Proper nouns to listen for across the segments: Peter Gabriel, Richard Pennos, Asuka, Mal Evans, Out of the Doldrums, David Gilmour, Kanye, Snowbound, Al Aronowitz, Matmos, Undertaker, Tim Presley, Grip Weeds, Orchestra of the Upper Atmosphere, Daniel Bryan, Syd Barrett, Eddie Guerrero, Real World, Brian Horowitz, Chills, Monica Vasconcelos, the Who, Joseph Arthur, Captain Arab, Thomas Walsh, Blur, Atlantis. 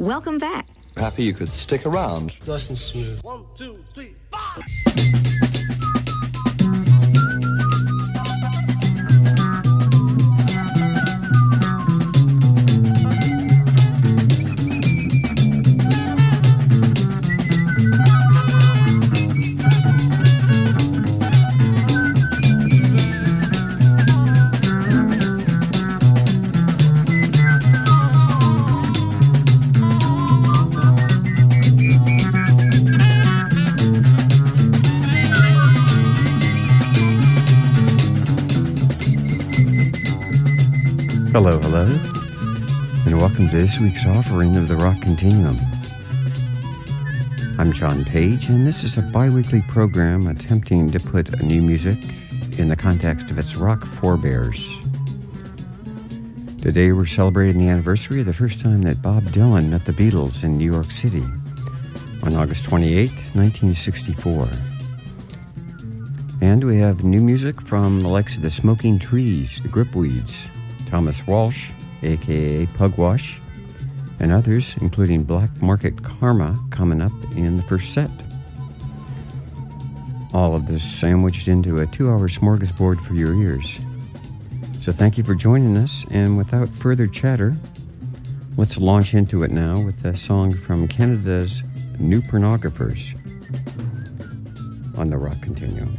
Welcome back. Happy you could stick around. Nice and smooth. 1, 2, 3, 4. Hello, hello, and welcome to this week's offering of the Rock Continuum. I'm John Page, and this is a bi-weekly program attempting to put new music in the context of its rock forebears. Today we're celebrating the anniversary of the first time that Bob Dylan met the Beatles in New York City on August 28, 1964. And we have new music from the likes of the Smoking Trees, the Gripweeds, Thomas Walsh, a.k.a. Pugwash, and others, including Black Market Karma, coming up in the first set. All of this sandwiched into a 2-hour smorgasbord for your ears. So thank you for joining us, and without further chatter, let's launch into it now with a song from Canada's New Pornographers on the Rock Continuum.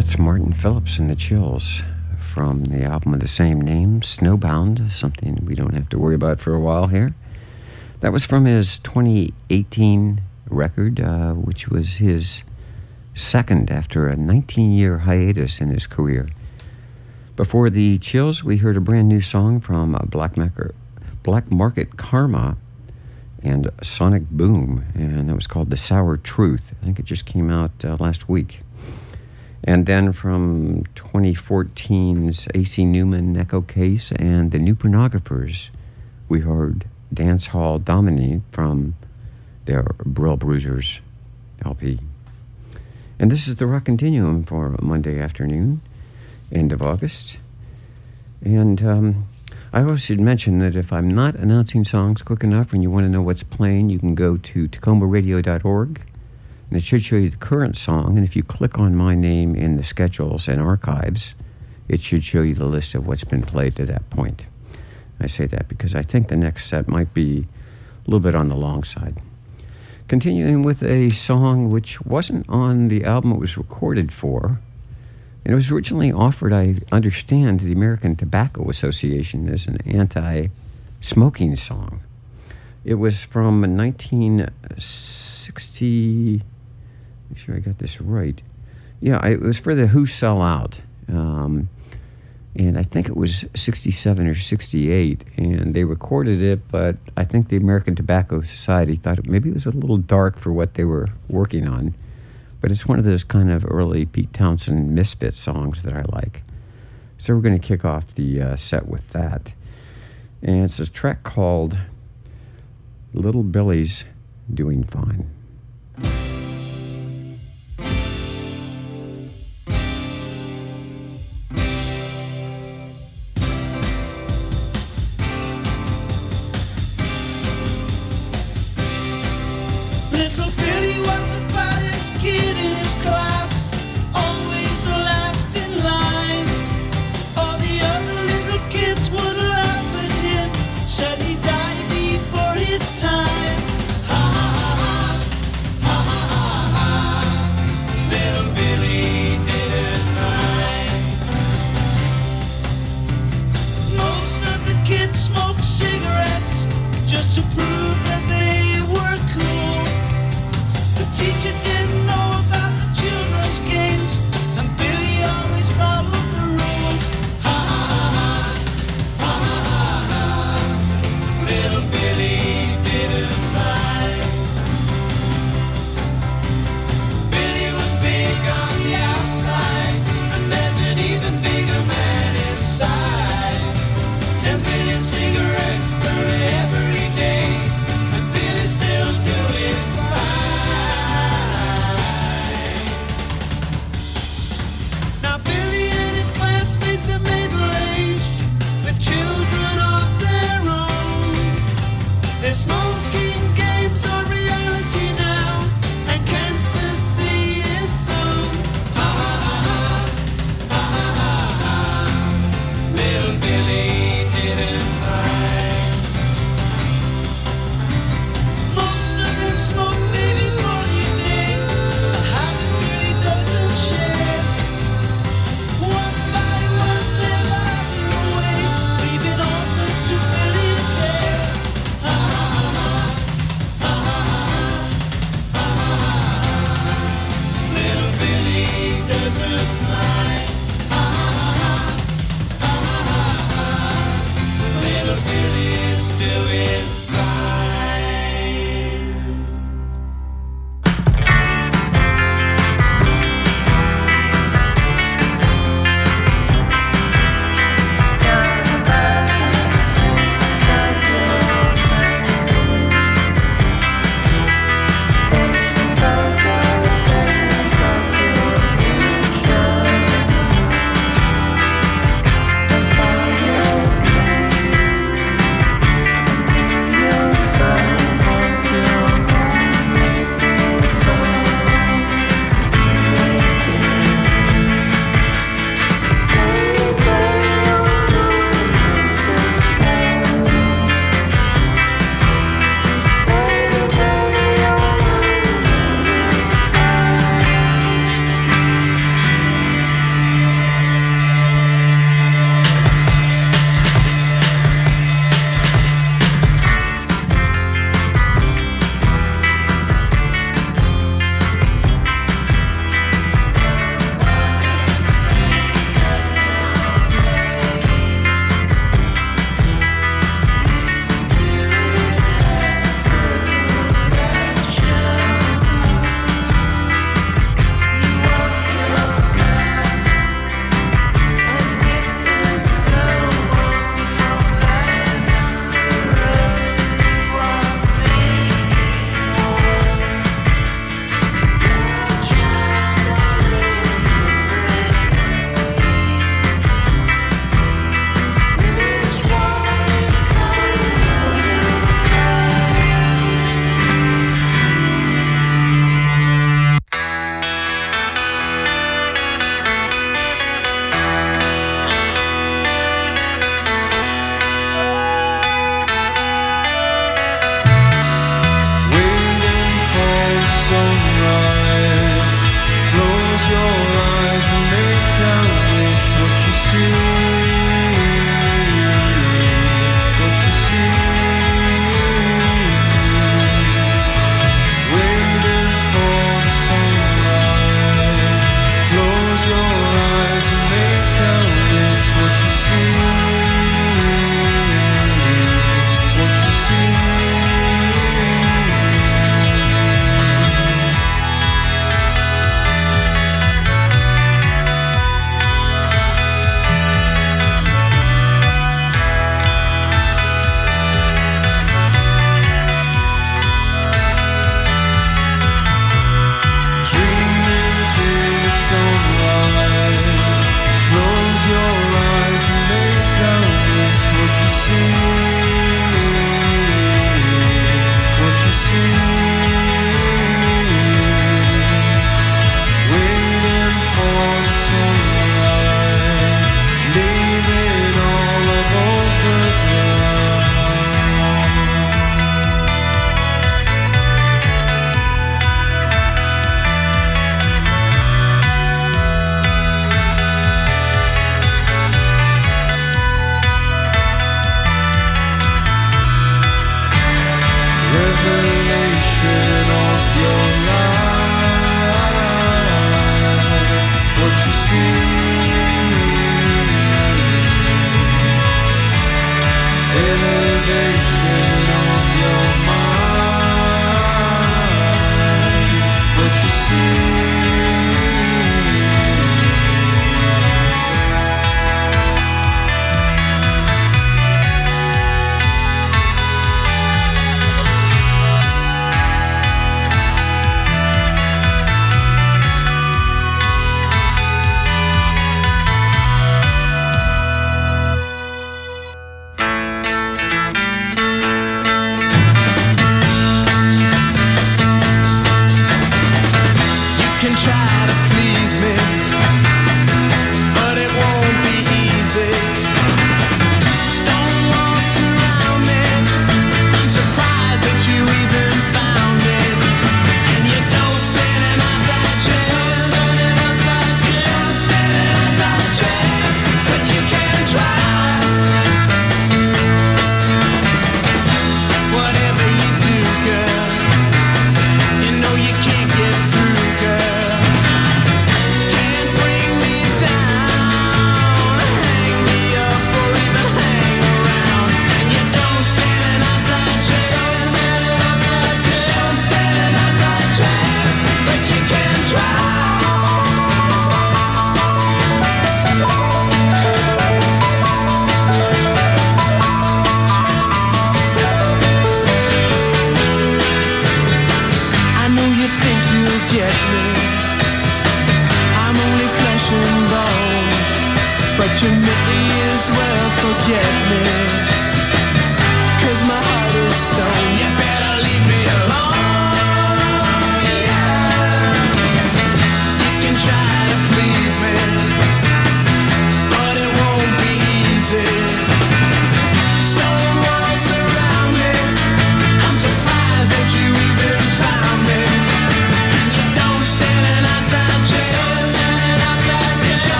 That's Martin Phillips and the Chills from the album of the same name, Snowbound, something we don't have to worry about for a while here. That was from his 2018 record, which was his second after a 19-year hiatus in his career. Before the Chills, we heard a brand new song from Black Market Karma and Sonic Boom, and that was called The Sour Truth. I think it just came out last week. And then from 2014's A.C. Newman, Echo Case, and the New Pornographers, we heard Dance Hall Dominique from their Brill Bruisers LP. And this is the Rock Continuum for Monday afternoon, end of August. And I always should mention that if I'm not announcing songs quick enough and you want to know what's playing, you can go to tacomaradio.org, and it should show you the current song. And if you click on my name in the schedules and archives, it should show you the list of what's been played to that point. I say that because I think the next set might be a little bit on the long side. Continuing with a song which wasn't on the album it was recorded for, and it was originally offered, I understand, to the American Tobacco Association as an anti-smoking song. It was from 1960... Make sure I got this right. Yeah, it was for the Who Sell Out. And I think it was 67 or 68, and they recorded it, but I think the American Tobacco Society thought maybe it was a little dark for what they were working on. But it's one of those kind of early Pete Townsend misfit songs that I like. So we're going to kick off the set with that. And it's a track called Little Billy's Doing Fine.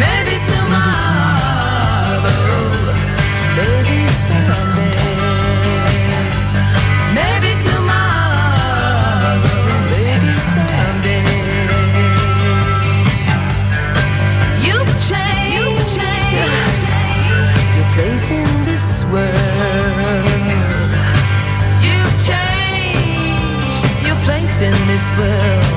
Maybe the sound. Maybe tomorrow, maybe someday. You've changed, your place in this world. You've changed your place in this world.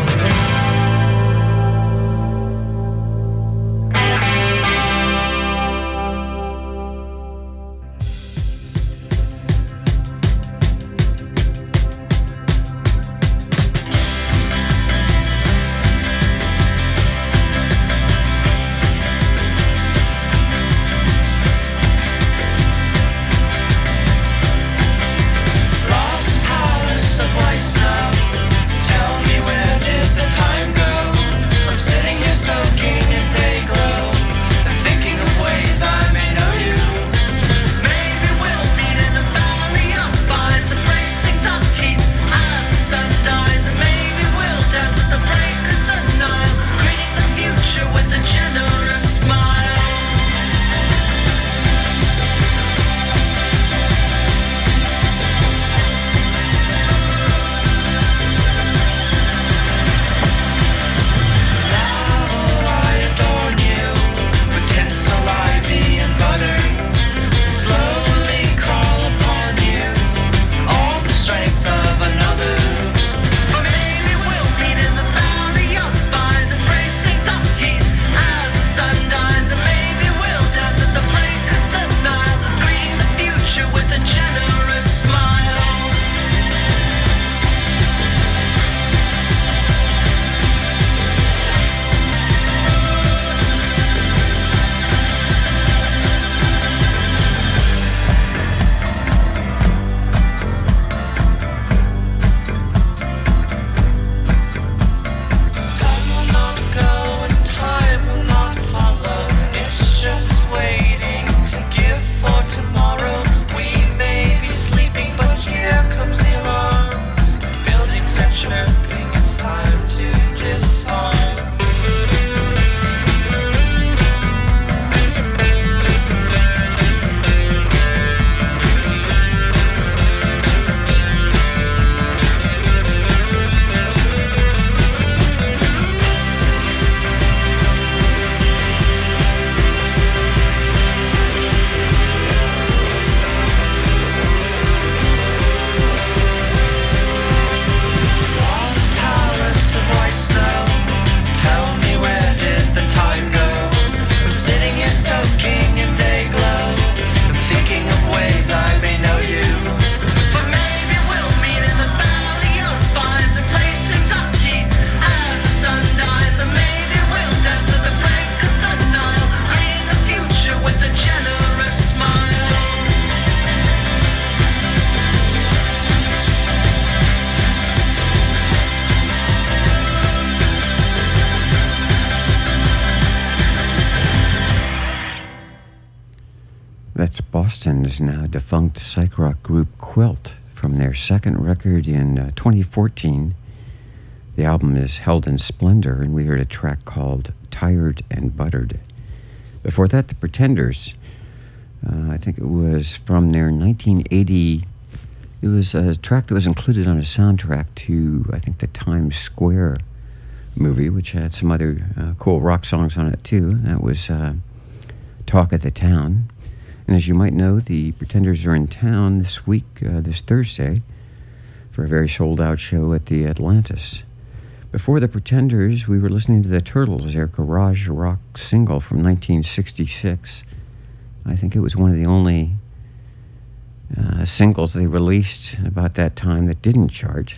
Now defunct psych rock group Quilt from their second record in 2014. The album is Held in Splendor, and we heard a track called Tired and Buttered. Before that, the Pretenders. I think it was from their 1980. It was a track that was included on a soundtrack to, I think, the Times Square movie, which had some other cool rock songs on it too. That was Talk of the Town. And as you might know, the Pretenders are in town this week, this Thursday, for a very sold-out show at the Atlantis. Before the Pretenders, we were listening to the Turtles, their garage rock single from 1966. I think it was one of the only singles they released about that time that didn't chart,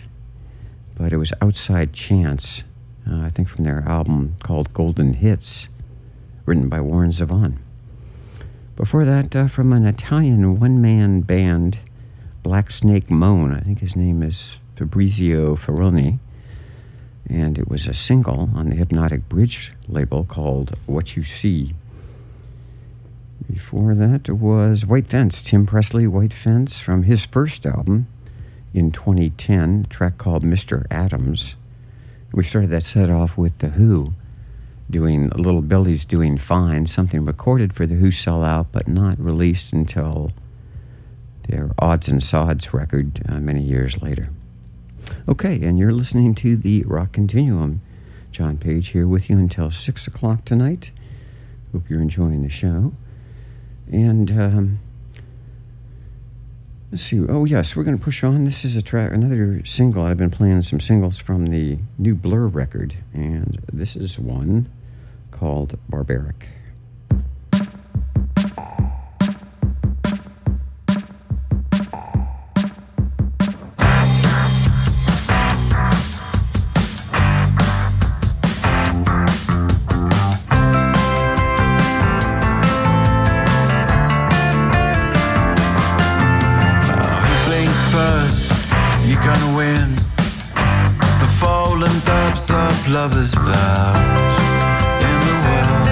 but it was Outside Chance, I think from their album called Golden Hits, written by Warren Zevon. Before that, from an Italian one-man band, Black Snake Moan. I think his name is Fabrizio Ferroni. And it was a single on the Hypnotic Bridge label called What You See. Before that was White Fence, Tim Presley, White Fence, from his first album in 2010, a track called Mr. Adams. We started that set off with The Who, doing Little Billy's Doing Fine, something recorded for the Who Sell Out, but not released until their Odds and Sods record many years later. Okay, and you're listening to the Rock Continuum. John Page here with you until 6 o'clock tonight. Hope you're enjoying the show. And let's see. Oh, yes, we're going to push on. This is a track, another single. I've been playing some singles from the new Blur record, and this is one called Barbaric. Lovers' vows in the world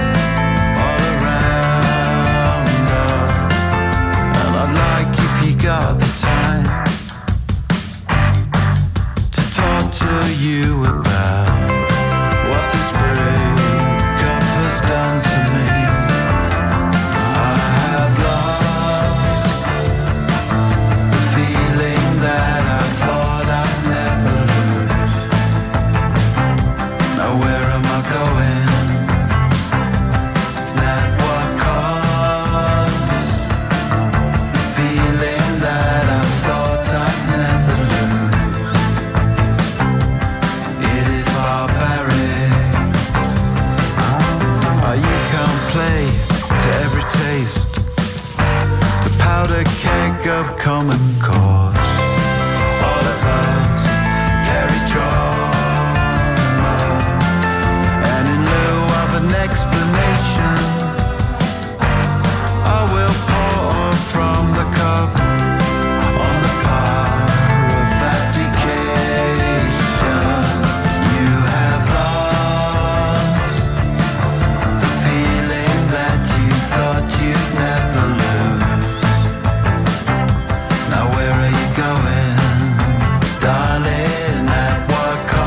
all around us, and I'd like if you got the time to talk to you about what this breakup has done to me. I have lost the feeling that I thought I'd never lose. Where am I going? At what cost? The feeling that I thought I'd never lose. It is barbaric. Oh, you can't play to every taste. The powder keg of common cause. All of us carry draws. Explanation, I will pour from the cup on the power of abdication. You have lost the feeling that you thought you'd never lose. Now where are you going, darling? At what cost?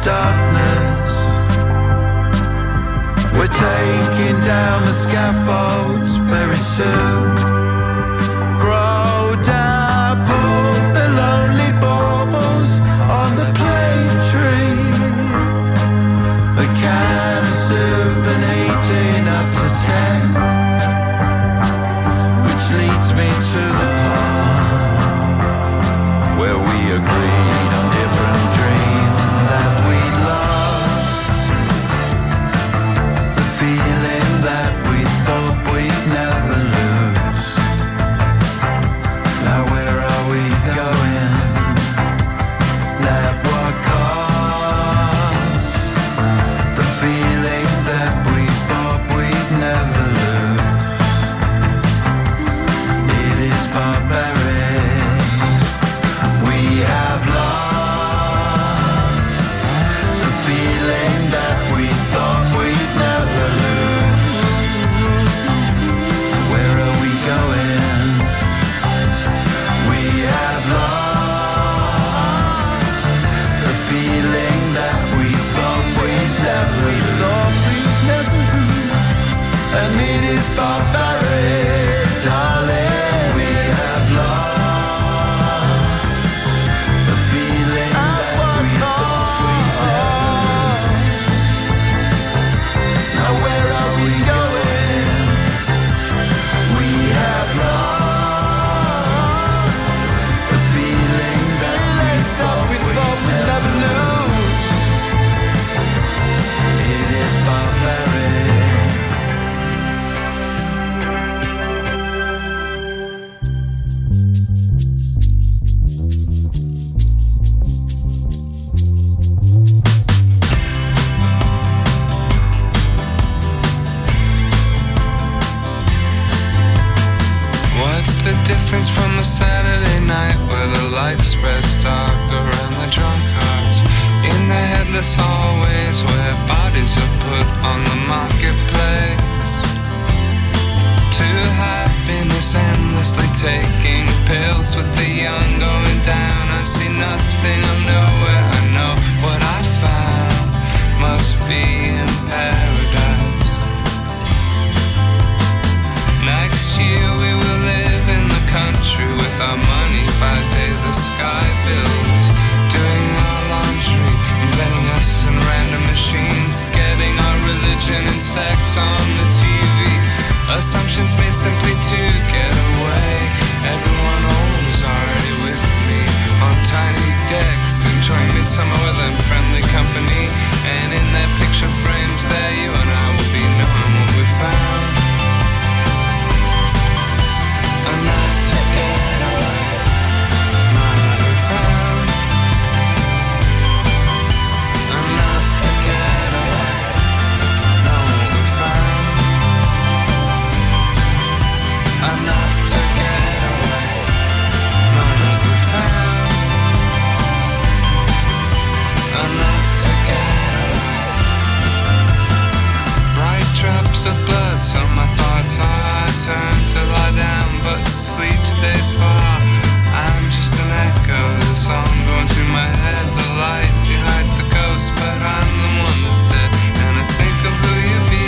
Darkness, we're taking down the scaffolds very soon. Grow down, pull the lonely balls on the plane tree. A can of soup and 18 up to 10, which leads me to the part where we agreed on different dreams that we'd love, the feeling that we thought we'd never lose. Now where are we going? At what cost? The feelings that we thought we'd never lose. It is barbaric. We have lost that we thought we'd never lose. Where are we going? We have lost the feeling that we thought we'd never lose. And it is barbaric, darling. We have lost the feeling that we thought we'd never lose. Now where are we going? We have lost the feeling that we thought we'd never lose. It is barbaric. What's the difference from the Saturday night where the light spreads dark around the drunk hearts? In the headless hallways where bodies are put on the marketplace, to happiness endlessly taking pills with the young going down. I see nothing, I'm nowhere. I know what I found must be in paradise. Next year we will live in the country with our money. By day the sky builds, doing our laundry, inventing us in random machines, getting our religion and sex on the TV. Assumptions made simply to get away. Everyone always already with me on tiny decks, enjoying midsummer weather and friendly company. And in their picture frames there, you and I will be knowing what we found. Enough to get away. Of blood, so my thoughts are. I turn to lie down, but sleep stays far. I'm just an echo, the song going through my head. The light, it hides the ghost, but I'm the one that's dead. And I think of who you be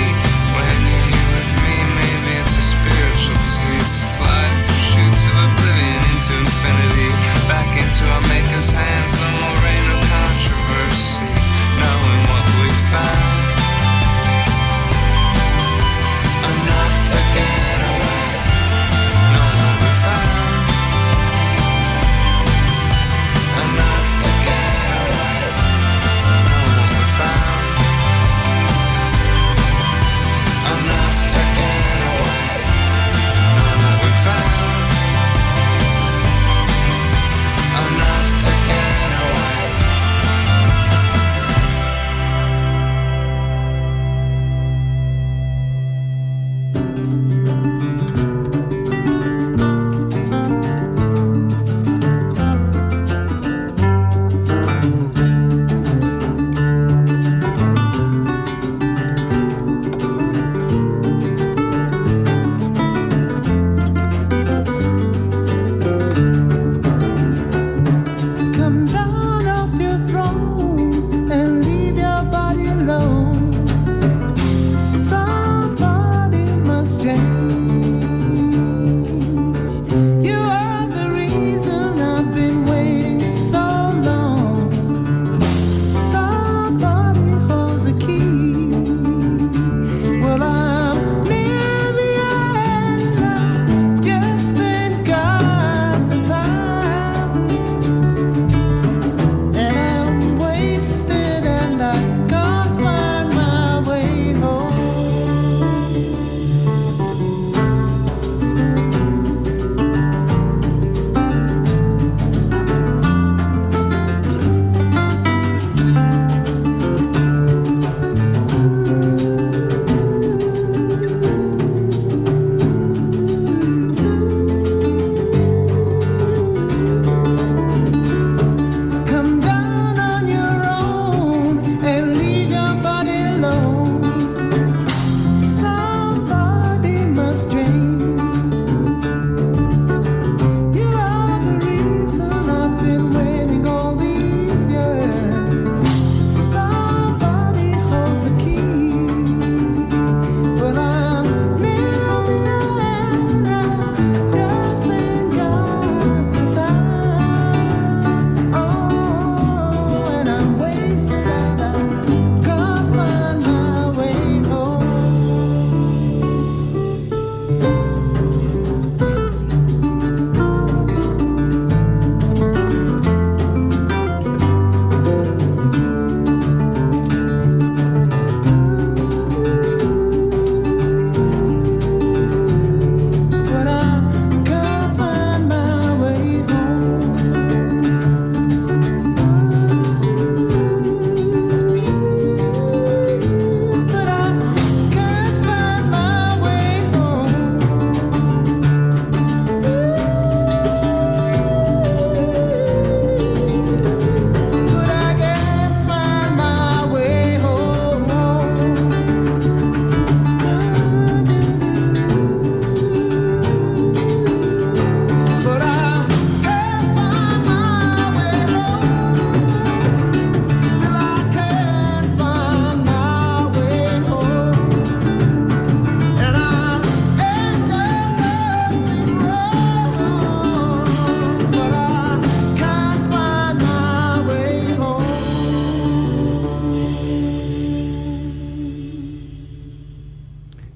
when you're here with me. Maybe it's a spiritual disease. Slide through shoots of oblivion into infinity, back into our maker's hands. No more rain or controversy, knowing what we found. Enough to get away. No one we found. Enough to get away.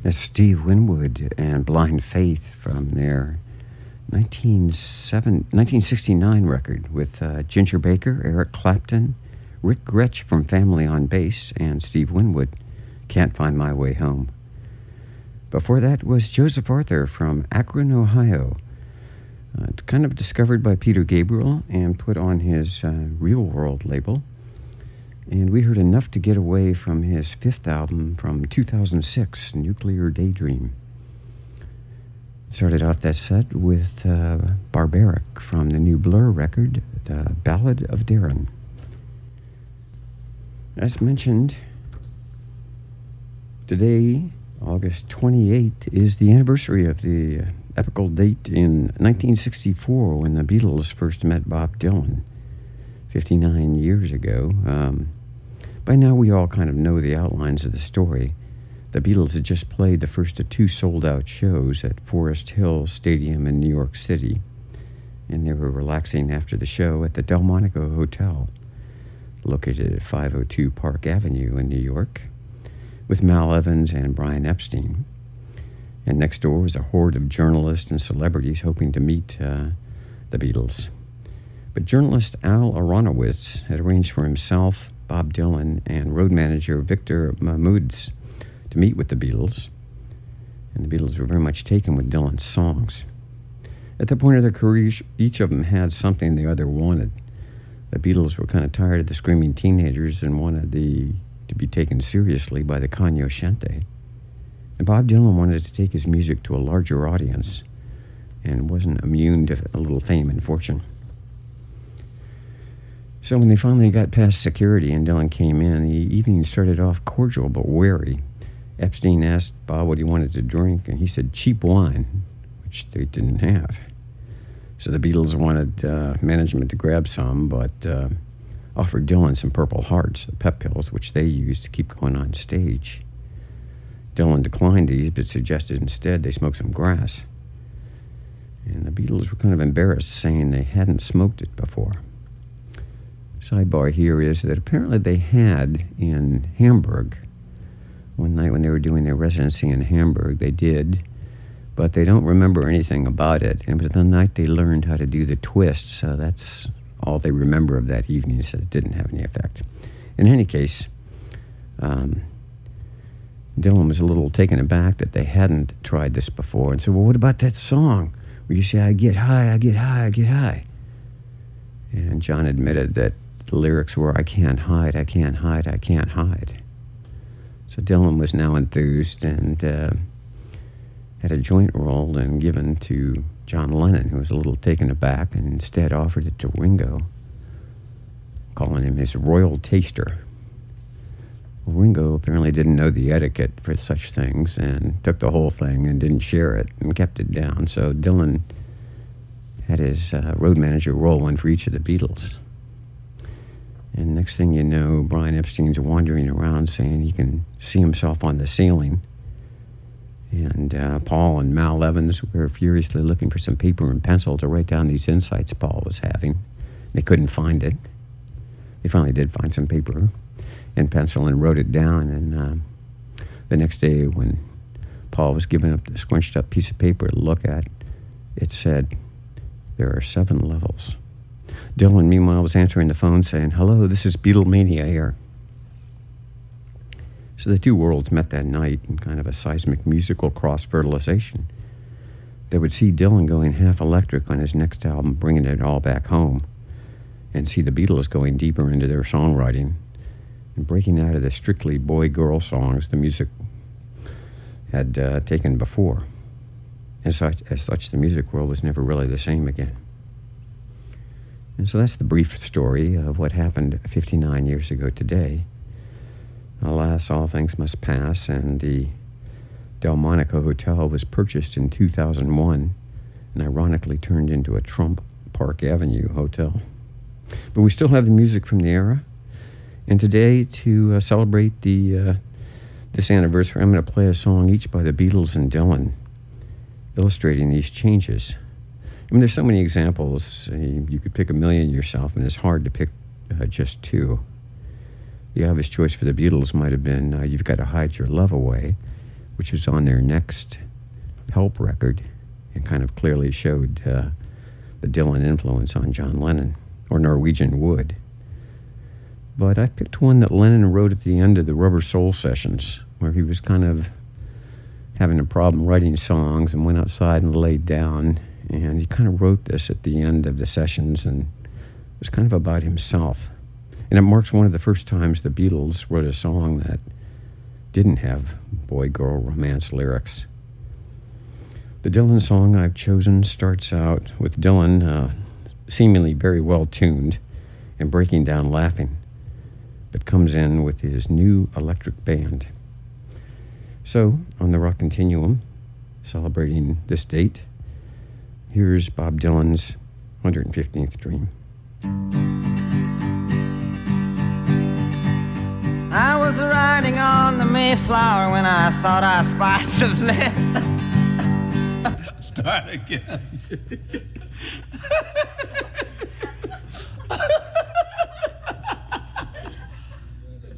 That's Steve Winwood and Blind Faith from their 1969 record with Ginger Baker, Eric Clapton, Rick Gretsch from Family on bass, and Steve Winwood, Can't Find My Way Home. Before that was Joseph Arthur from Akron, Ohio, kind of discovered by Peter Gabriel and put on his Real World label. And we heard enough to get away from his fifth album from 2006, Nuclear Daydream. Started off that set with Barbaric from the new Blur record, The Ballad of Darren. As mentioned, today, August 28th, is the anniversary of the epical date in 1964 when the Beatles first met Bob Dylan, 59 years ago. By now we all kind of know the outlines of the story. The Beatles had just played the first of two sold-out shows at Forest Hill Stadium in New York City, and they were relaxing after the show at the Delmonico Hotel, located at 502 Park Avenue in New York, with Mal Evans and Brian Epstein. And next door was a horde of journalists and celebrities hoping to meet the Beatles. But journalist Al Aronowitz had arranged for himself, Bob Dylan, and road manager Victor Mahmoud's to meet with the Beatles, and the Beatles were very much taken with Dylan's songs. At that point of their careers, each of them had something the other wanted. The Beatles were kind of tired of the screaming teenagers and wanted to be taken seriously by the cognoscenti. And Bob Dylan wanted to take his music to a larger audience and wasn't immune to a little fame and fortune. So when they finally got past security and Dylan came in, the evening started off cordial but wary. Epstein asked Bob what he wanted to drink, and he said cheap wine, which they didn't have. So the Beatles wanted management to grab some, but offered Dylan some Purple Hearts, the pep pills, which they used to keep going on stage. Dylan declined these, but suggested instead they smoke some grass. And the Beatles were kind of embarrassed, saying they hadn't smoked it before. Sidebar here is that apparently they had in Hamburg. One night when they were doing their residency in Hamburg, they did, but they don't remember anything about it. And it was the night they learned how to do the twist, so that's all they remember of that evening, so it didn't have any effect. In any case, Dylan was a little taken aback that they hadn't tried this before and said, well, what about that song where you say, I get high, I get high, I get high? And John admitted that the lyrics were, I can't hide, I can't hide, I can't hide. So Dylan was now enthused and had a joint rolled and given to John Lennon, who was a little taken aback and instead offered it to Ringo, calling him his royal taster. Well, Ringo apparently didn't know the etiquette for such things and took the whole thing and didn't share it and kept it down. So Dylan had his road manager roll one for each of the Beatles. And next thing you know, Brian Epstein's wandering around saying he can see himself on the ceiling. And Paul and Mal Evans were furiously looking for some paper and pencil to write down these insights Paul was having. They couldn't find it. They finally did find some paper and pencil and wrote it down. And the next day when Paul was giving up the scrunched up piece of paper to look at, it said, there are 7 levels. Dylan, meanwhile, was answering the phone saying, hello, this is Beatlemania here. So the two worlds met that night in kind of a seismic musical cross-fertilization that would see Dylan going half electric on his next album, bringing it all back home, and see the Beatles going deeper into their songwriting and breaking out of the strictly boy-girl songs the music had taken before. As such, the music world was never really the same again. And so that's the brief story of what happened 59 years ago today. Alas, all things must pass, and the Delmonico Hotel was purchased in 2001 and ironically turned into a Trump Park Avenue hotel. But we still have the music from the era. And today, to celebrate this anniversary, I'm going to play a song each by the Beatles and Dylan, illustrating these changes. I mean, there's so many examples. You could pick a million yourself, and it's hard to pick just two. The obvious choice for the Beatles might have been You've Got to Hide Your Love Away, which which was on their next Help record, and kind of clearly showed the Dylan influence on John Lennon, or Norwegian Wood. But I picked one that Lennon wrote at the end of the Rubber Soul sessions, where he was kind of having a problem writing songs and went outside and laid down, and he kind of wrote this at the end of the sessions, and it was kind of about himself. And it marks one of the first times the Beatles wrote a song that didn't have boy-girl romance lyrics. The Dylan song I've chosen starts out with Dylan seemingly very well tuned and breaking down laughing, but comes in with his new electric band. So, on the Rock Continuum, celebrating this date, here's Bob Dylan's 115th Dream. I was riding on the Mayflower when I thought I spied some lead. Start again.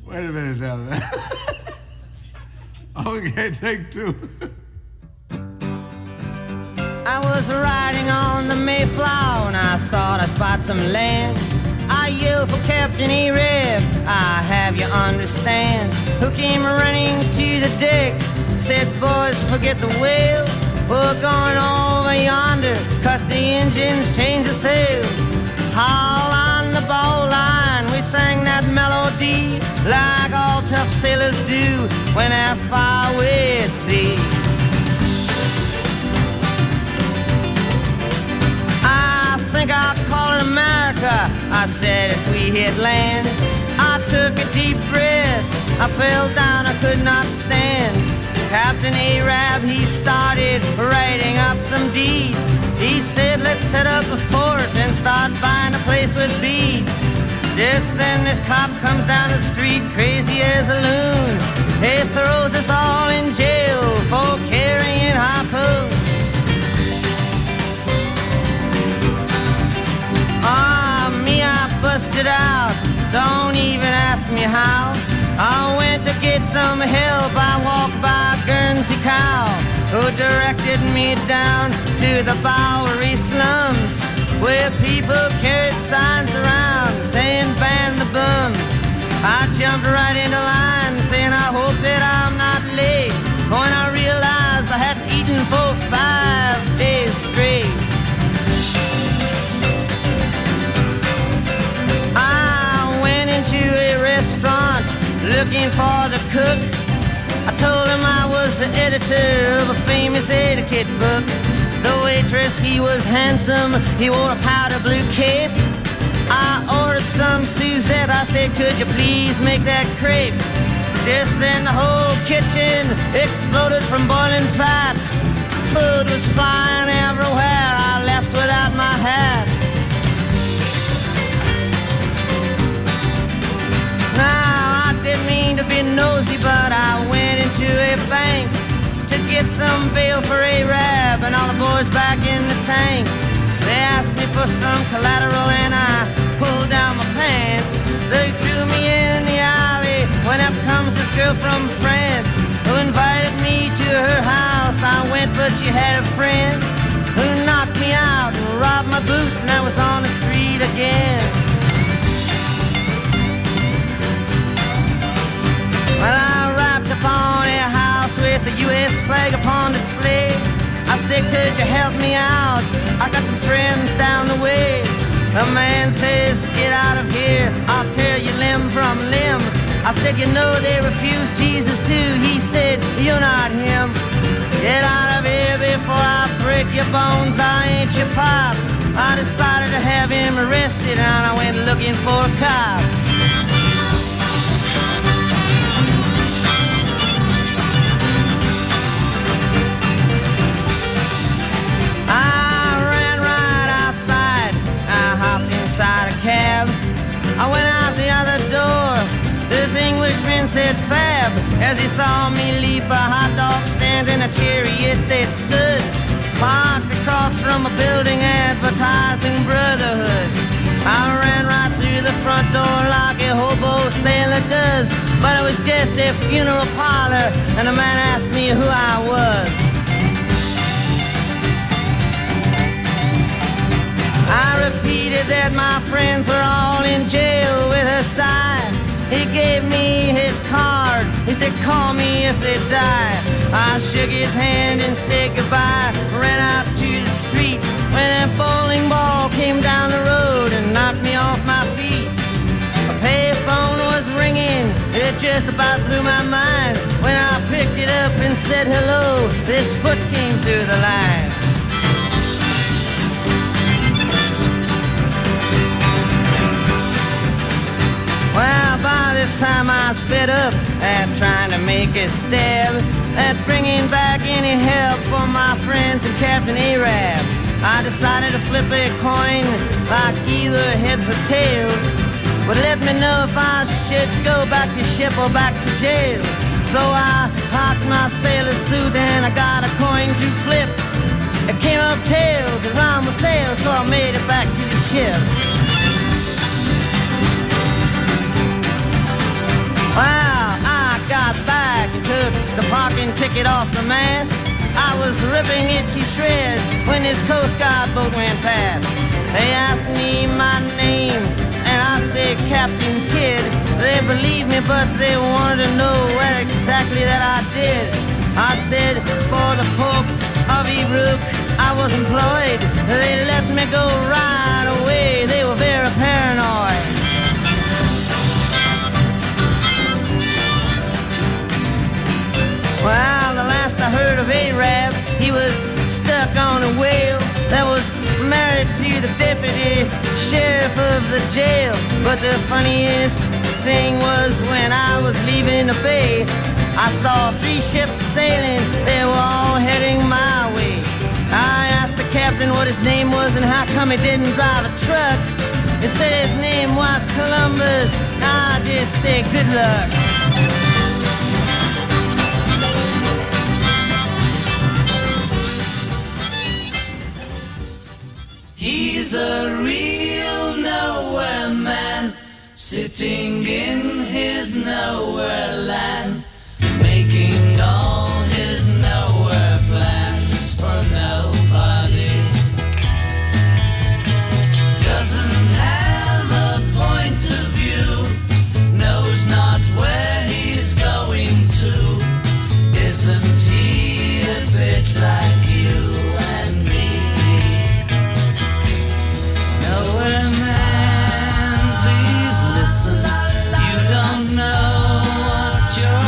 Wait a minute now, man. Okay, take two. I was riding on the Mayflower and I thought I spied some land. I yelled for Captain Arab, I have you understand, who came running to the deck, said, boys, forget the whale. We're going over yonder, cut the engines, change the sails. Haul on the bow line, we sang that melody like all tough sailors do when they're far away at sea. I think I'll call it America, I said as we hit land. I took a deep breath, I fell down, I could not stand. Captain Arab, he started writing up some deeds. He said, let's set up a fort and start buying a place with beads. Just then this cop comes down the street, crazy as a loon. He throws us all in jail for carrying harpoons. Ah, me, I busted out, don't even ask me how. I went to get some help, I walked by Guernsey Cow, who directed me down to the Bowery slums, where people carried signs around saying ban the bums. I jumped right into line saying I hope that I'm not late, when I realized I hadn't eaten for 5 days straight. I went into a restaurant looking for the cook. I told him I was the editor of a famous etiquette book. The waitress, he was handsome, he wore a powder blue cape. I ordered some Suzette, I said, could you please make that crepe? Just then the whole kitchen exploded from boiling fat. Food was flying everywhere, I left without my hat. Now, I didn't mean to be nosy, but I went into a bank to get some bail for Arab and all the boys back in the tank. They asked me for some collateral and I pulled down my pants. They threw me in the alley when up comes this girl from France, who invited me to her house. I went but she had a friend who knocked me out and robbed my boots, and I was on the street again. Well, I rapped upon a house with the U.S. flag upon display. I said, could you help me out? I got some friends down the way. The man says, get out of here, I'll tear you limb from limb. I said, you know they refused Jesus too. He said, you're not him. Get out of here before I break your bones, I ain't your pop. I decided to have him arrested and I went looking for a cop. Inside a cab, I went out the other door. This Englishman said fab as he saw me leap a hot dog stand in a chariot that stood parked across from a building advertising brotherhood. I ran right through the front door like a hobo sailor does. But it was just a funeral parlor, and a man asked me who I was. I repeated that my friends were all in jail with a sigh. He gave me his card. He said, call me if they die. I shook his hand and said goodbye. Ran out to the street when a bowling ball came down the road and knocked me off my feet. A payphone was ringing. It just about blew my mind. When I picked it up and said hello, this foot came through the line. Well, by this time I was fed up at trying to make a stab at bringing back any help for my friends and Captain Arab. I decided to flip a coin like either heads or tails would let me know if I should go back to ship or back to jail. So I hocked my sailor suit and I got a coin to flip. It came up tails and round my sail, so I made it back to the ship. Well, I got back and took the parking ticket off the mast. I was ripping it to shreds when this Coast Guard boat went past. They asked me my name, and I said, Captain Kidd. They believed me, but they wanted to know what exactly that I did. I said, for the Pope of Eruck, I was employed. They let me go right away. They were very paranoid. Well, the last I heard of Arab, he was stuck on a whale that was married to the deputy sheriff of the jail. But the funniest thing was when I was leaving the bay, I saw three ships sailing. They were all heading my way. I asked the captain what his name was and how come he didn't drive a truck. He said his name was Columbus. I just said good luck. He's a real nowhere man, sitting in his nowhere land, making all his nowhere plans for nobody. Doesn't have a point of view, knows not where he's going to, isn't he a bit like you? Man, please listen. You don't know what you're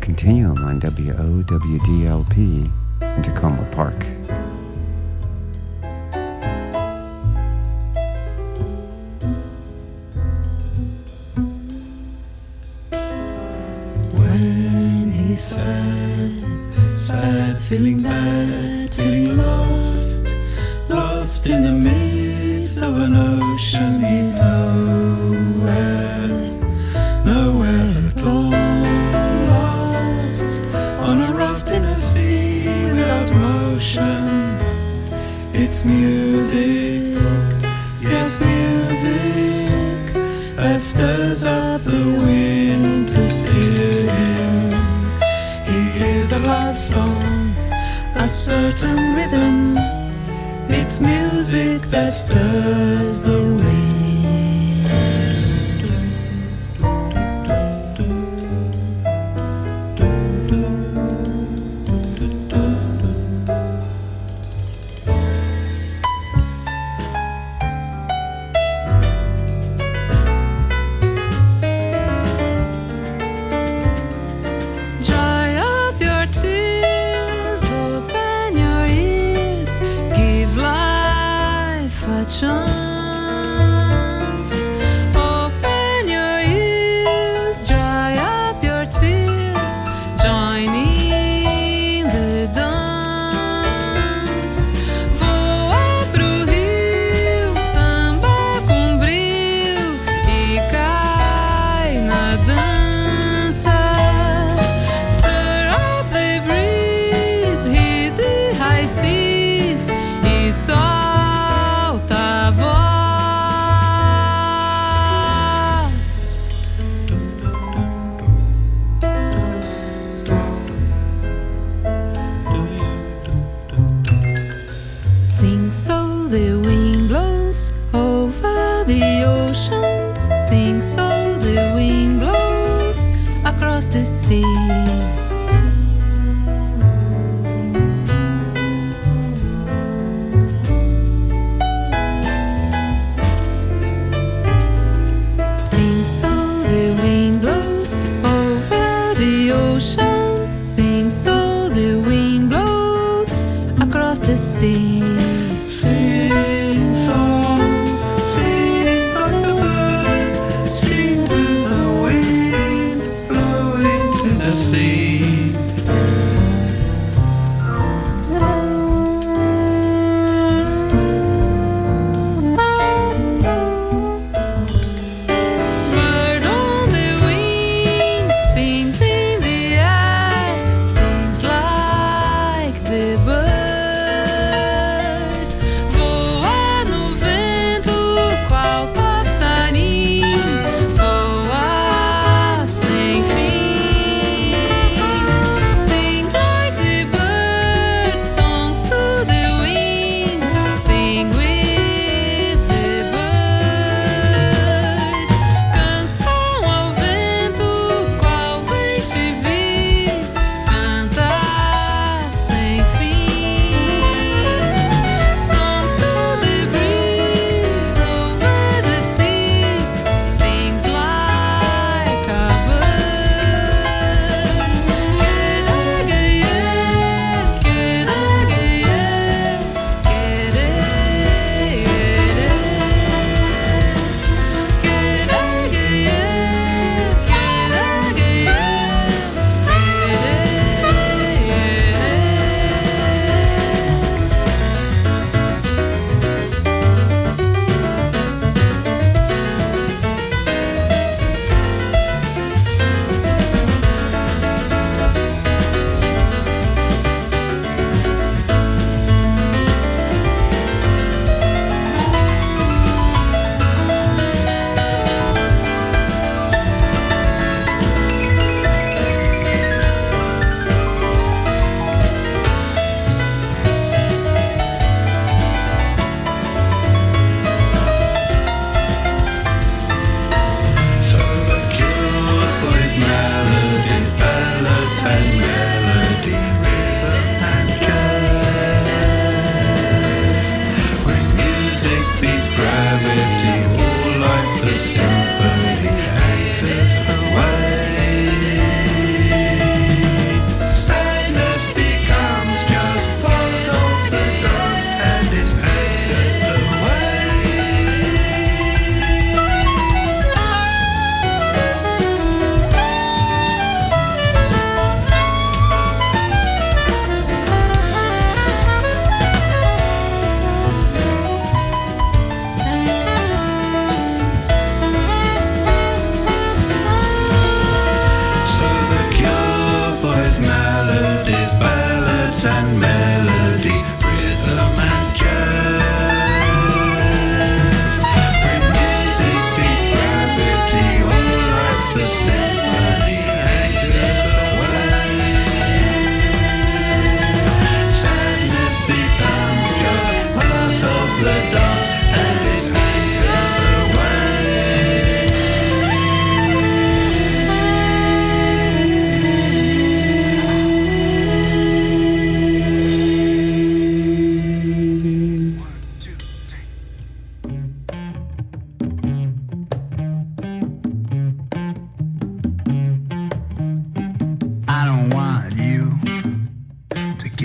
Continuum on WOWDLP in Tacoma Park. When he's sad, sad, feeling bad, feeling lost, lost in the midst of an ocean, he's nowhere, nowhere at all. It's music, yes, music that stirs up the wind to steal him. He hears a love song, a certain rhythm. It's music that stirs the wind.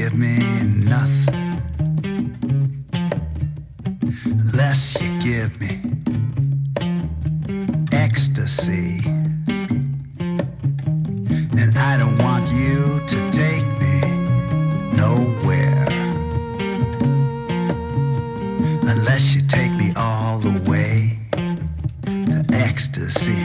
give me nothing unless you give me ecstasy. And I don't want you to take me nowhere unless you take me all the way to ecstasy.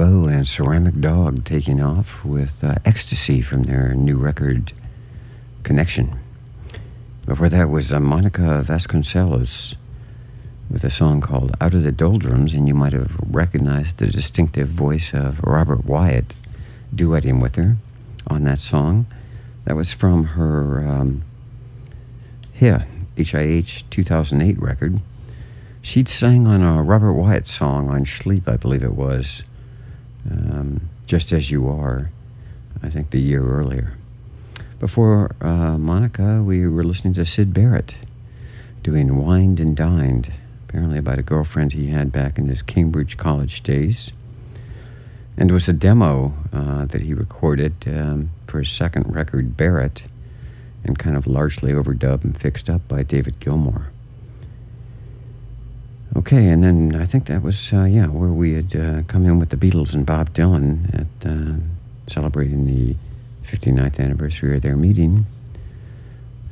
And Ceramic Dog taking off with Ecstasy from their new record Connection. Before that was Monica Vasconcelos with a song called Out of the Doldrums, and you might have recognized the distinctive voice of Robert Wyatt duetting with her on that song. That was from her HIH 2008 record. She'd sang on a Robert Wyatt song on Sleep, I believe it was, Just As You Are, I think the year earlier. Before Monica, we were listening to Syd Barrett doing Wined and Dined, apparently about a girlfriend he had back in his Cambridge college days. And it was a demo that he recorded for his second record, Barrett, and kind of largely overdubbed and fixed up by David Gilmour. Okay, and then I think that was, where we had come in with the Beatles and Bob Dylan at celebrating the 59th anniversary of their meeting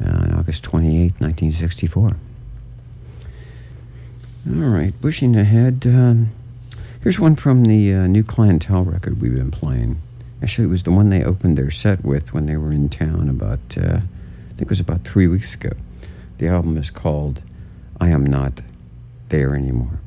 on August 28, 1964. All right, pushing ahead. Here's one from the new Clientele record we've been playing. Actually, it was the one they opened their set with when they were in town about, I think it was about 3 weeks ago. The album is called I Am Not There Anymore.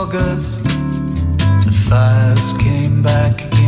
August, the fires came back again.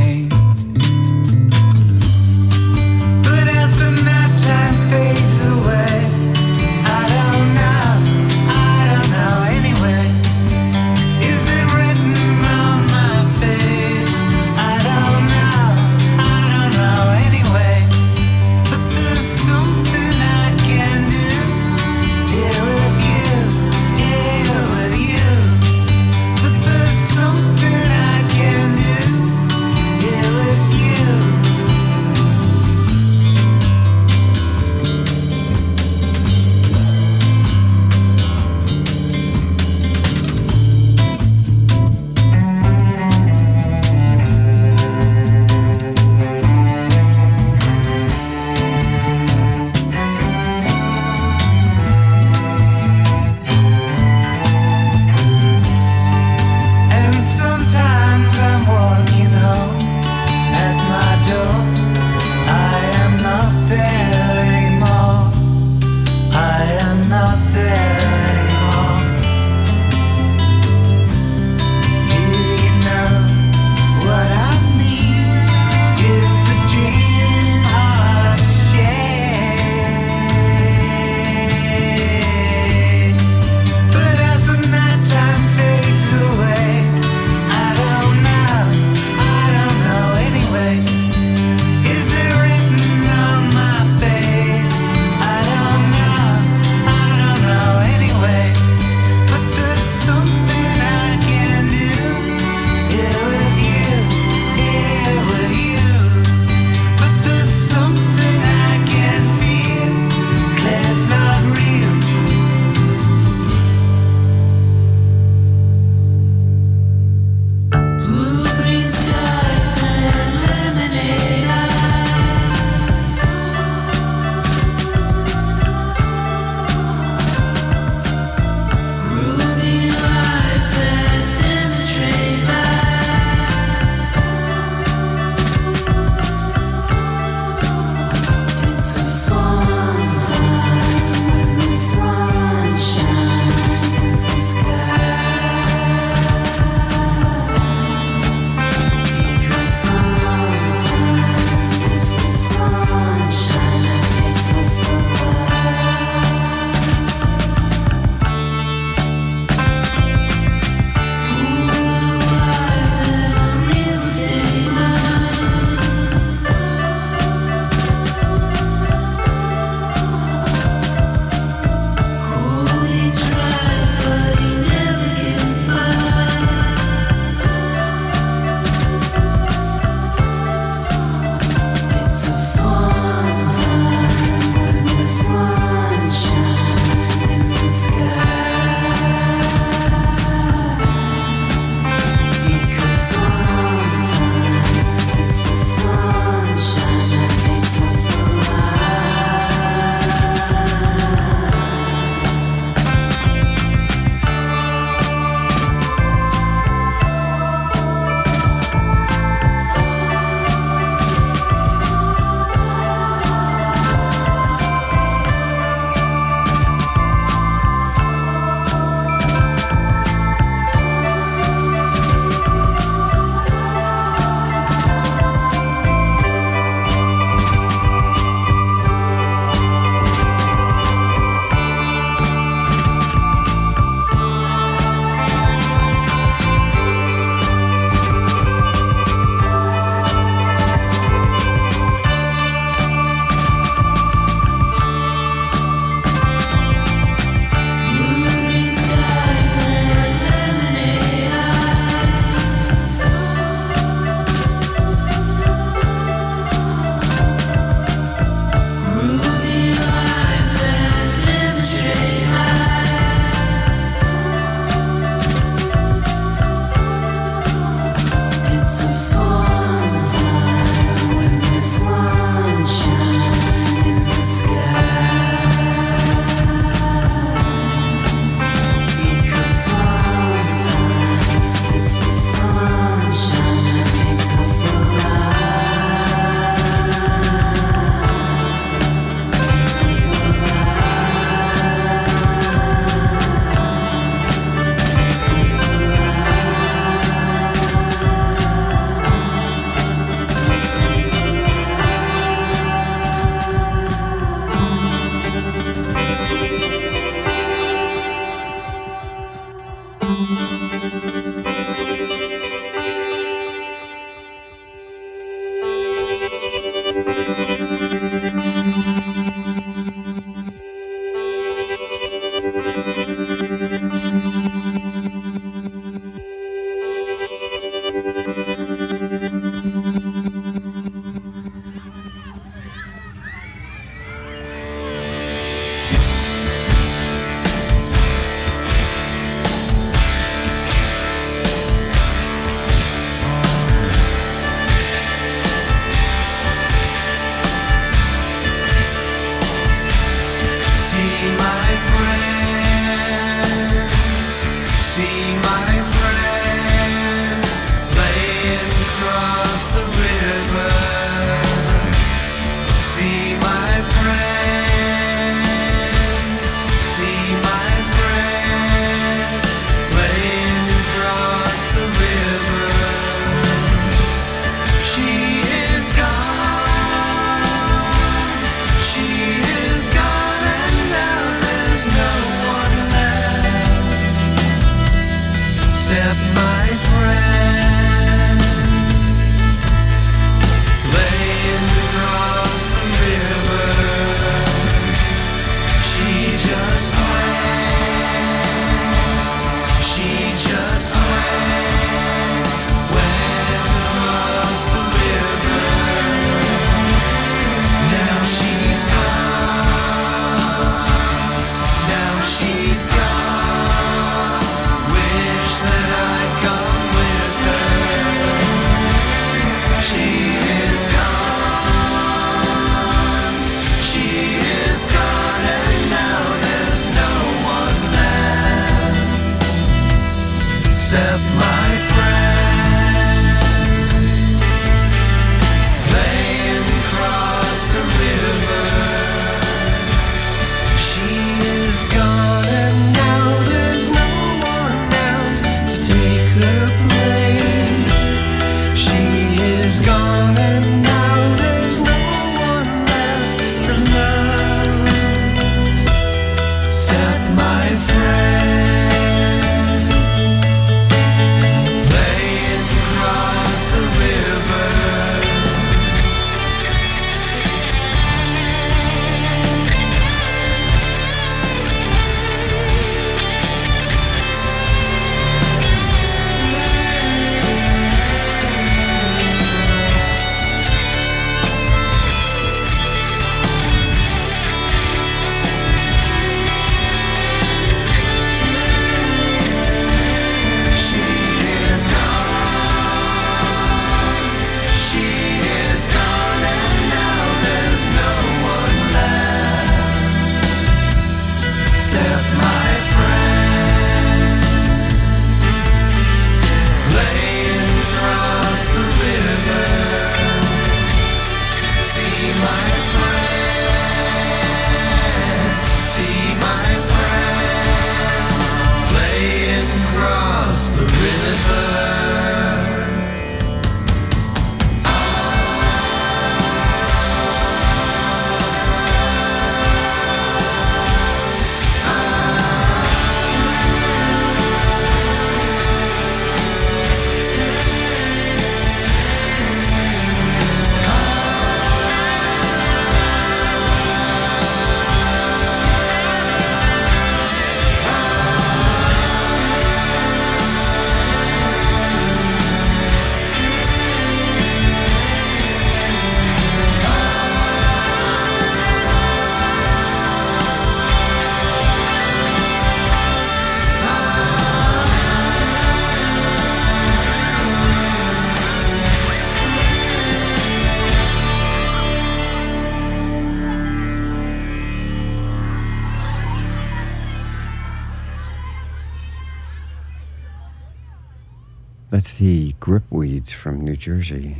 That's the Gripweeds from New Jersey,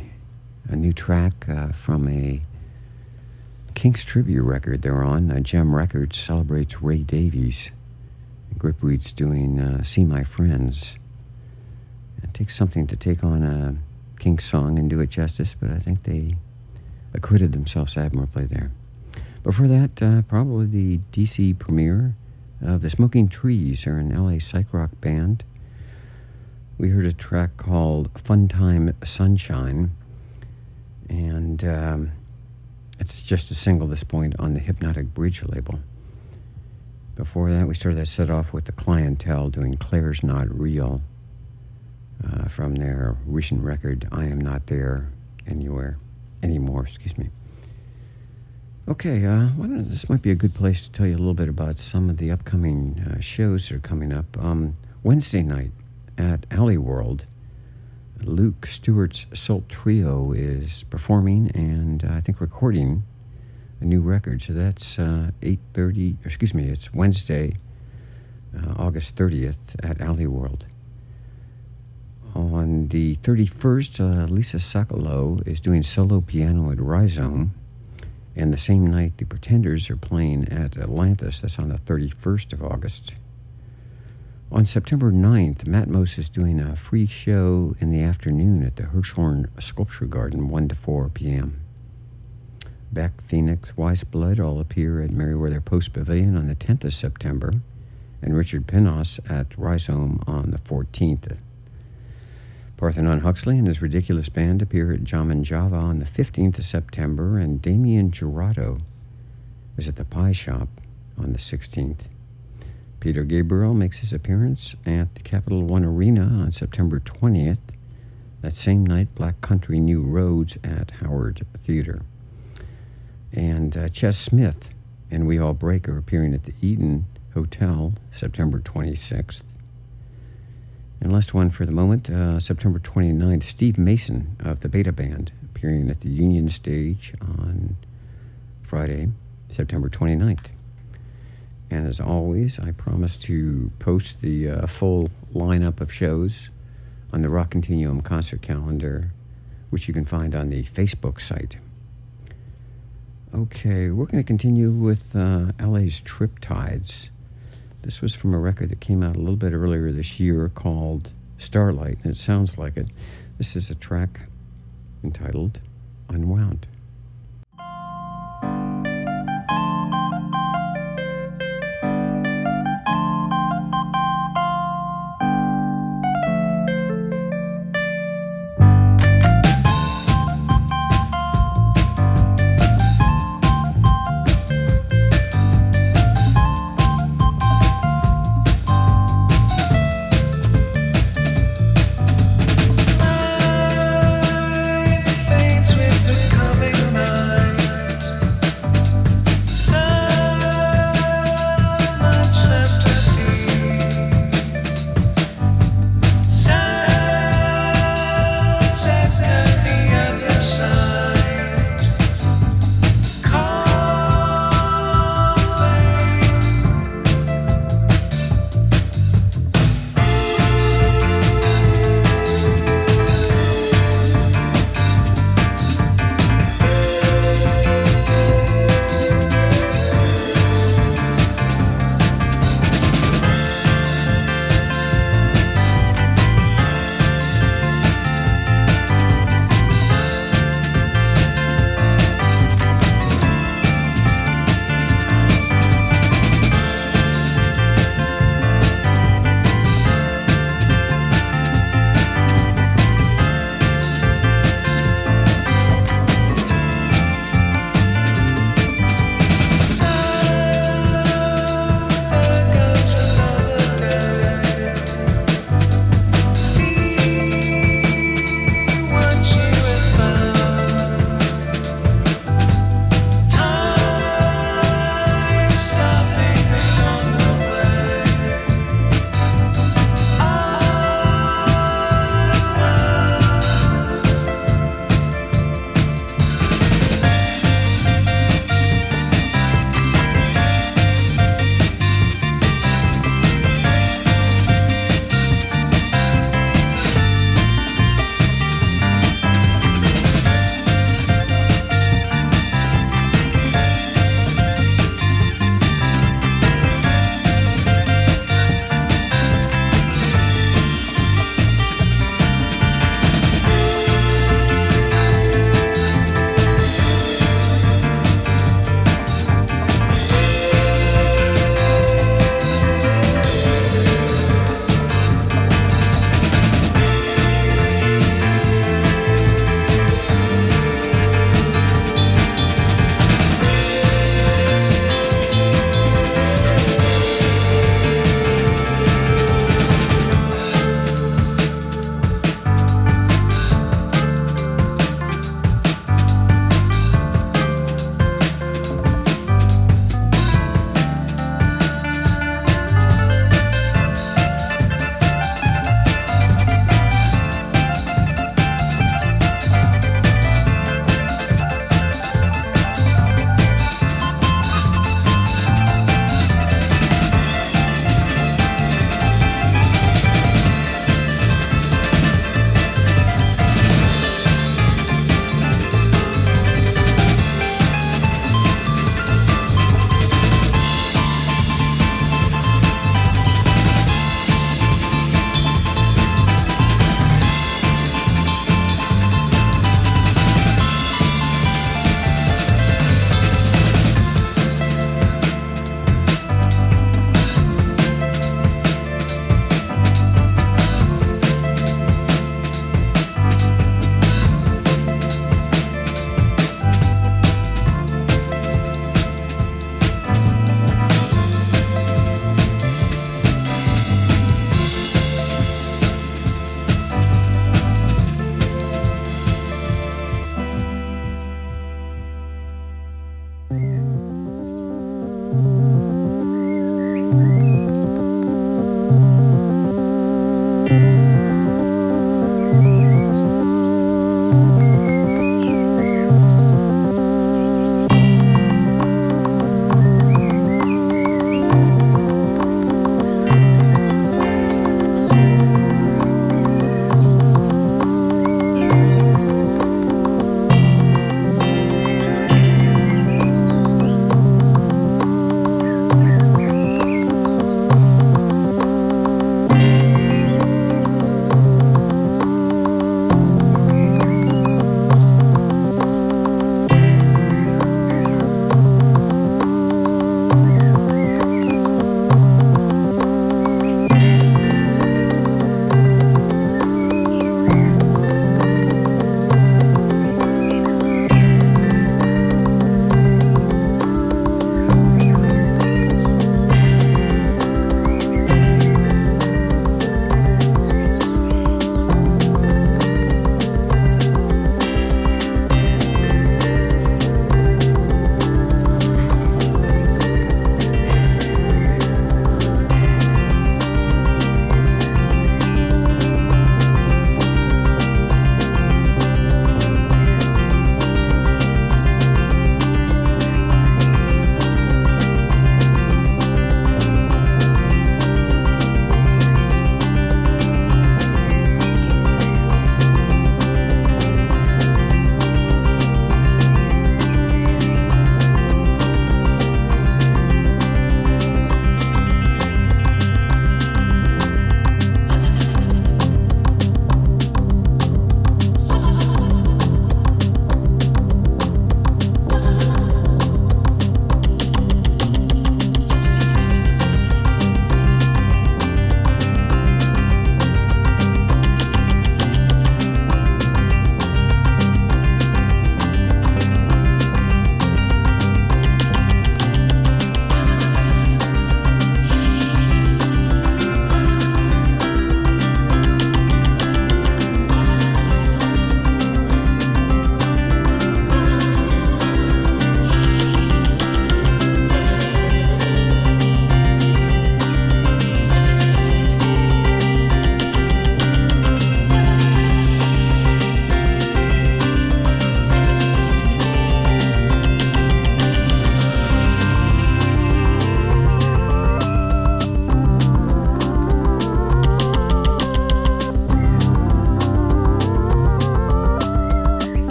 a new track from a Kinks tribute record they're on. Gem Records celebrates Ray Davies. Gripweeds doing See My Friends. It takes something to take on a Kinks song and do it justice, but I think they acquitted themselves admirably there. Before that, probably the DC premiere of The Smoking Trees. They're an LA psych rock band. We heard a track called Funtime Sunshine, and it's just a single at this point on the Hypnotic Bridge label. Before that, we started that set off with the Clientele doing Claire's Not Real from their recent record, I Am Not There Anywhere Anymore, excuse me. Okay, this might be a good place to tell you a little bit about some of the upcoming shows that are coming up. Wednesday night at Alley World, Luke Stewart's Salt Trio is performing and I think recording a new record. So that's it's Wednesday, August 30th at Alley World. On the 31st, Lisa Sokolow is doing solo piano at Rhizome. And the same night, the Pretenders are playing at Atlantis. That's on the 31st of August. On September 9th, Matmos is doing a free show in the afternoon at the Hirshhorn Sculpture Garden, 1 to 4 p.m. Beck, Phoenix, Weissblood all appear at Merriweather Post Pavilion on the 10th of September, and Richard Pennos at Rhizome on the 14th. Parthenon Huxley and his Ridiculous Band appear at Jam and Java on the 15th of September, and Damien Gerardo is at the Pie Shop on the 16th. Peter Gabriel makes his appearance at the Capital One Arena on September 20th. That same night, Black Country New Roads at Howard Theater. And Ches Smith and We All Break are appearing at the Eden Hotel September 26th. And last one for the moment, September 29th, Steve Mason of the Beta Band, appearing at the Union Stage on Friday, September 29th. And as always, I promise to post the full lineup of shows on the Rock Continuum concert calendar, which you can find on the Facebook site. Okay, we're going to continue with LA's Trip Tides. This was from a record that came out a little bit earlier this year called Starlight, and it sounds like it. This is a track entitled Unwound. With the coming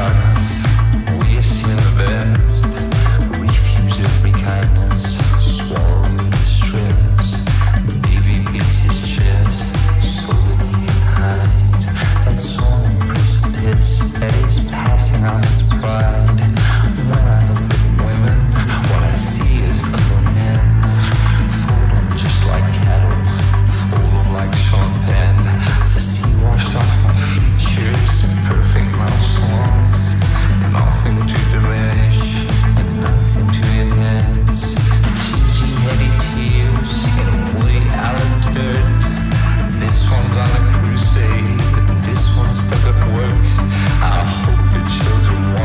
darkness, we assume the best, refuse every kindness, swallow your distress, baby beats his chest, so that he can hide, that soul in precipice, that is passing on his pride, when I look at women, what I see is other men, fold them just like cattle, fold them like Sean Penn, the sea washed off my features, perfect nonchalance, nothing to diminish and nothing to enhance. Gigi heady tears in a Woody Allen dirt. This one's on a crusade, this one's stuck at work. I hope it shows a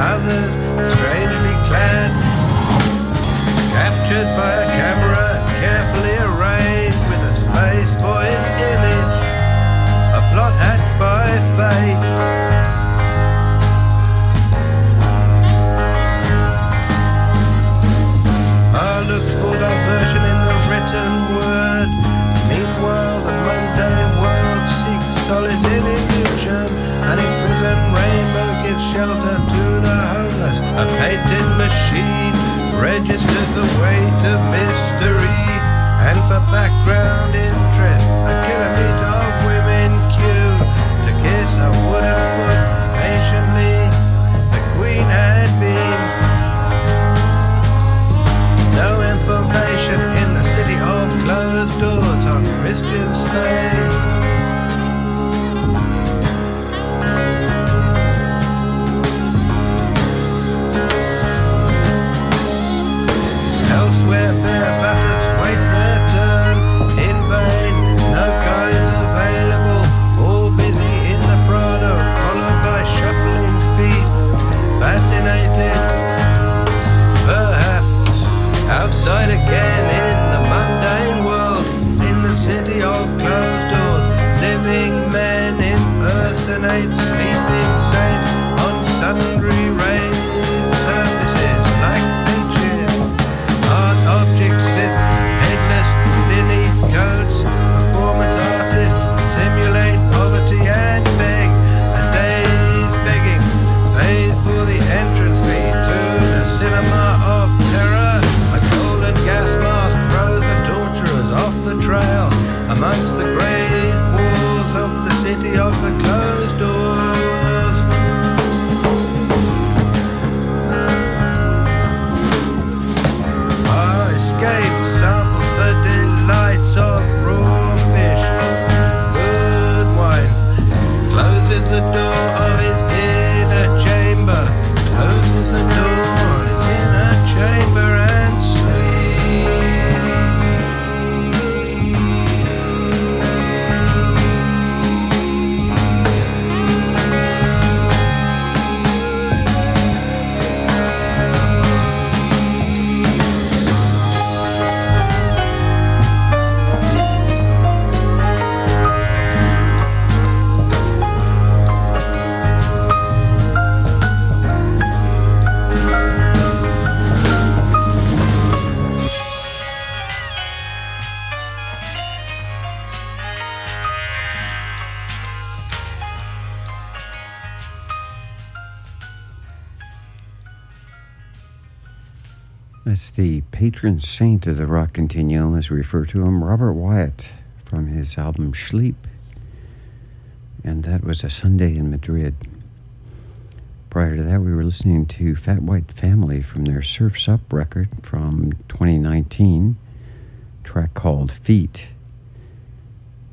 others strangely clad, captured by a camera carefully arrayed with a space for his image, a plot hatched by fate. Shelter to the homeless, a painted machine registers the weight of mystery, and for background interest, a kilometre of women queue to kiss a wooden foot patiently. The Queen had been. No information in the city hall, closed doors on Christian Spain. Where bare butters wait their turn in vain, no guides available, all busy in the Prado, followed by shuffling feet, fascinated, perhaps, outside again in the mundane world, in the city of closed doors, living men impersonate sleeping saints on sundry rays. Performance artists simulate poverty and beg a day's begging, pays for the entrance fee to the cinema of terror. A golden gas mask throws the torturers off the trail amongst the grey walls of the city of the closed doors. Our escape samples the delights of raw fish, good wine, closes the door of his inner chamber, closes the door on his inner chamber and the patron saint of the rock continuum, as we refer to him, Robert Wyatt, from his album Sleep. And that was a Sunday in Madrid. Prior to that, we were listening to Fat White Family from their Surf's Up record from 2019, track called Feet.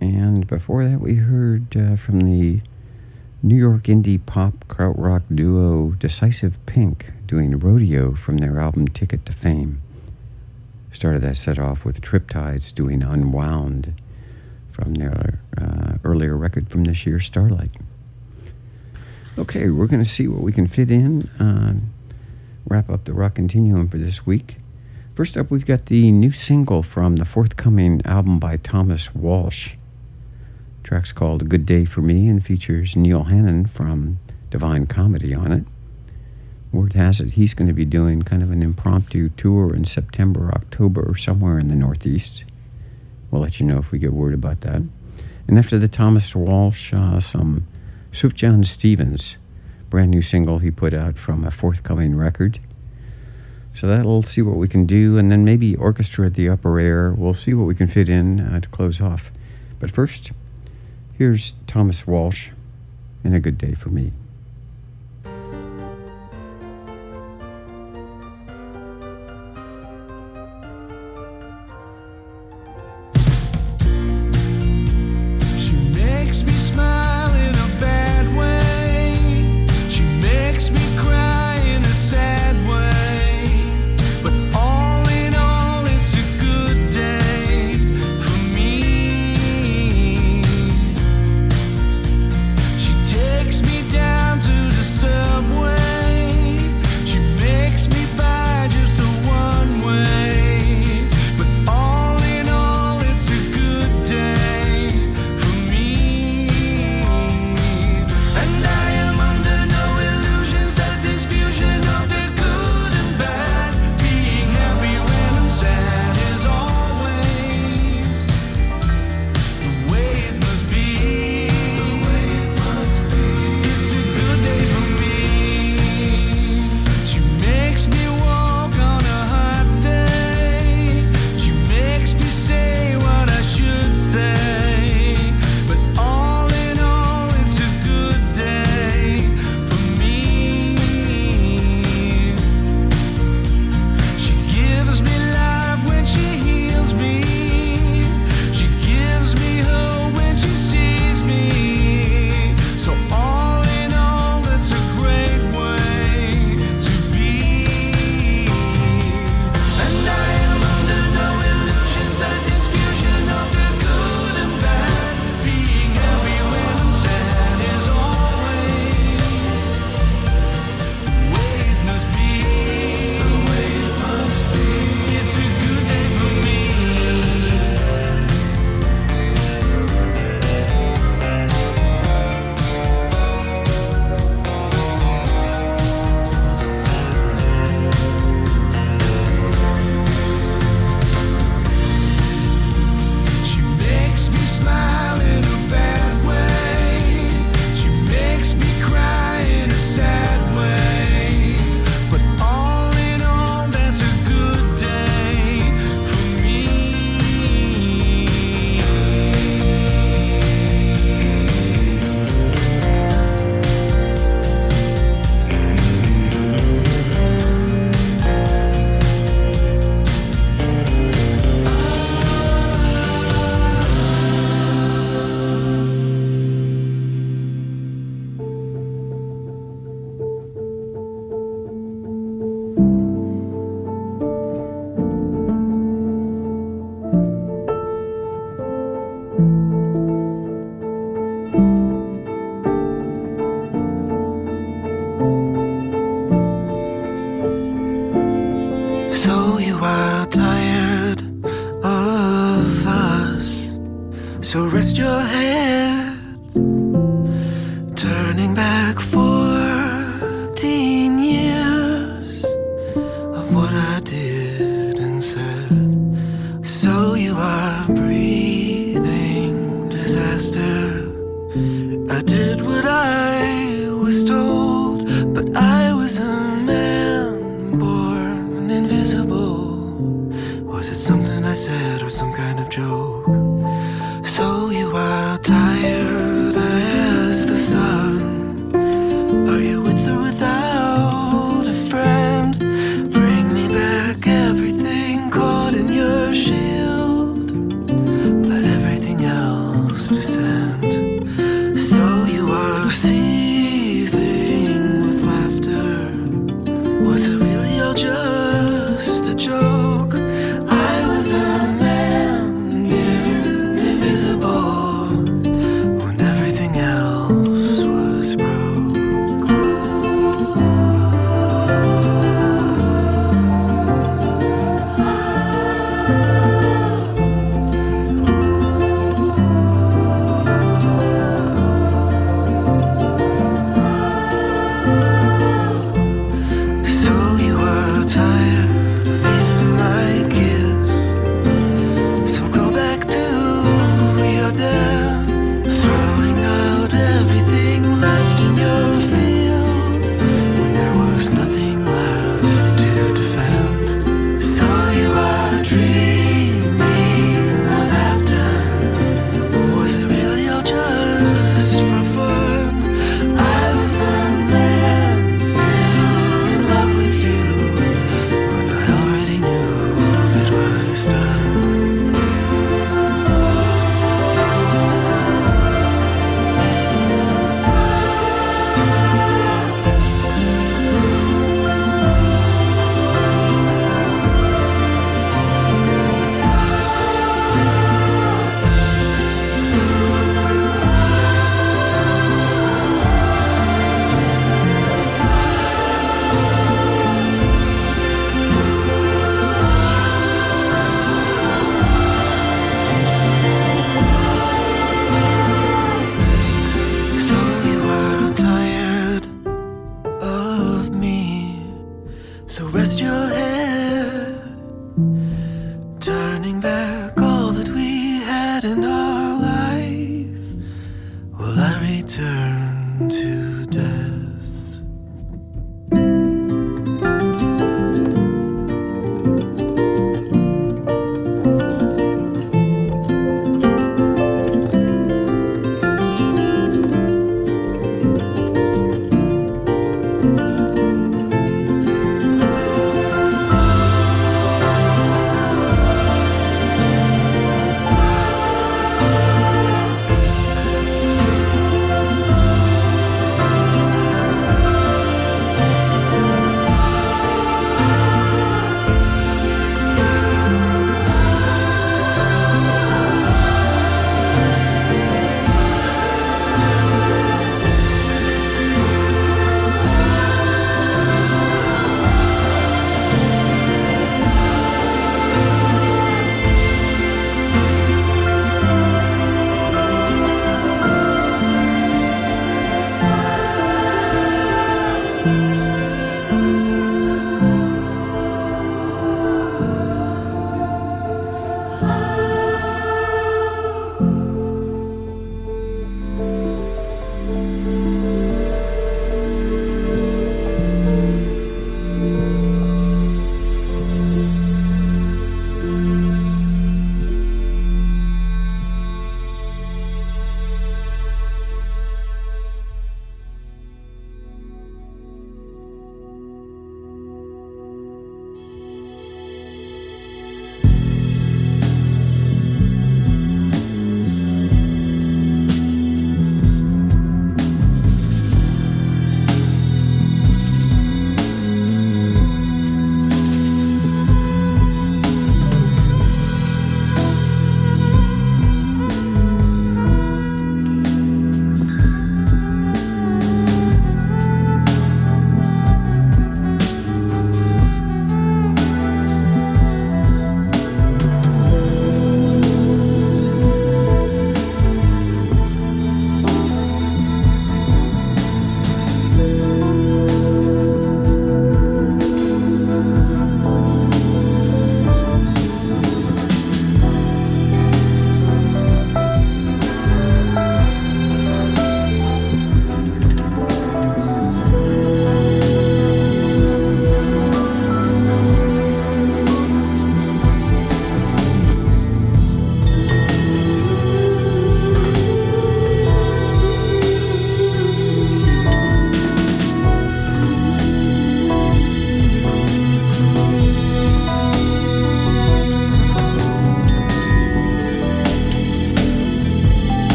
And before that, we heard from the New York indie pop krautrock duo Decisive Pink, doing Rodeo from their album Ticket to Fame. Started that set off with Triptides doing Unwound from their earlier record from this year, Starlight. Okay, we're going to see what we can fit in. Wrap up the rock continuum for this week. First up, we've got the new single from the forthcoming album by Thomas Walsh. The track's called A Good Day For Me and features Neil Hannon from Divine Comedy on it. Word has it he's going to be doing kind of an impromptu tour in September, October, or somewhere in the Northeast. We'll let you know if we get word about that. And after the Thomas Walsh, some Sufjan Stevens, brand new single he put out from a forthcoming record. So that'll see what we can do, and then maybe Orchestra at the Upper Air. We'll see what we can fit in to close off. But first, here's Thomas Walsh and A Good Day For Me. Down I did what I was told, but I was a man born invisible. Was it something I said or some kind of joke? So you are tired as the sun. Are you with or without a friend? Bring me back everything caught in your shield. Let everything else descend. So you are seething with laughter. Was it really all just a joke? I was a man indivisible when everything else was broke. So you are tired of even my kiss. So go back to your den, throwing out everything left in your field when there was nothing left to defend. So you are dreaming of after. Was it really all just for fun? I was the man still in love with you when I already knew it was done. So you are tired of me. So rest your head, turning back all that we had in our life. Will I return to death?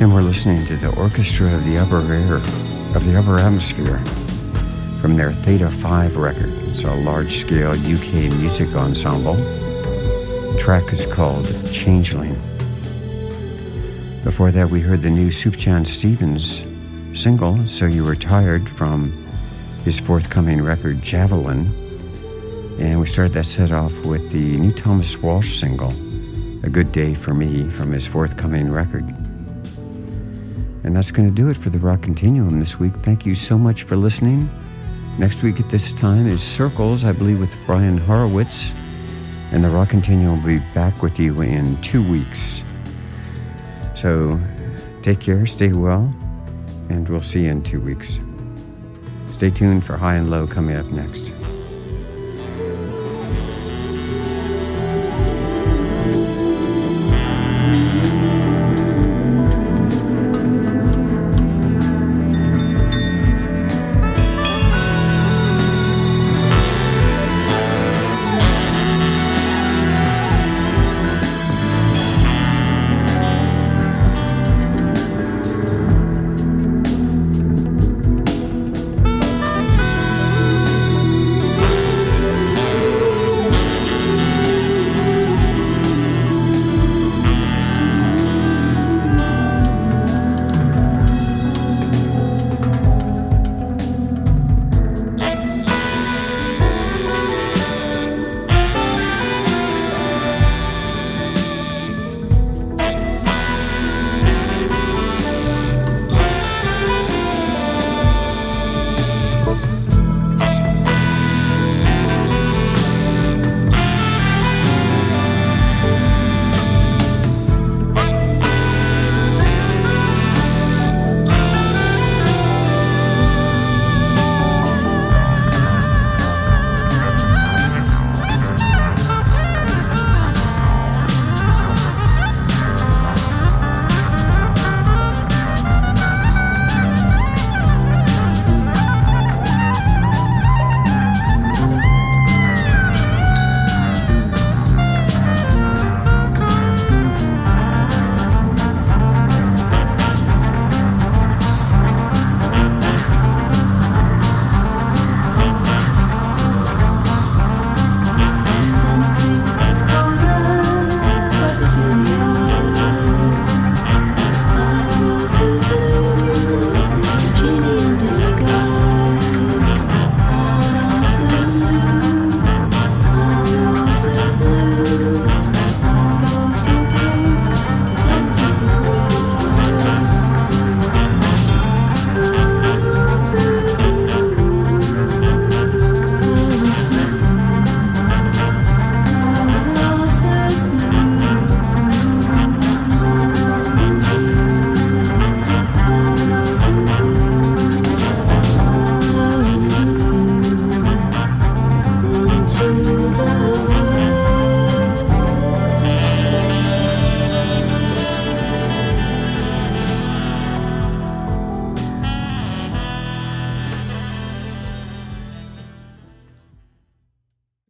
And we're listening to the Orchestra of the Upper Air, of the Upper Atmosphere, from their Theta 5 record. It's a large-scale UK music ensemble. The track is called Changeling. Before that, we heard the new Sufjan Stevens single, So You Were Tired, from his forthcoming record, Javelin. And we started that set off with the new Thomas Walsh single, A Good Day for Me, from his forthcoming record. And that's going to do it for the Rock Continuum this week. Thank you so much for listening. Next week at this time is Circles, I believe, with Brian Horowitz. And the Rock Continuum will be back with you in 2 weeks. So take care, stay well, and we'll see you in 2 weeks. Stay tuned for High and Low coming up next.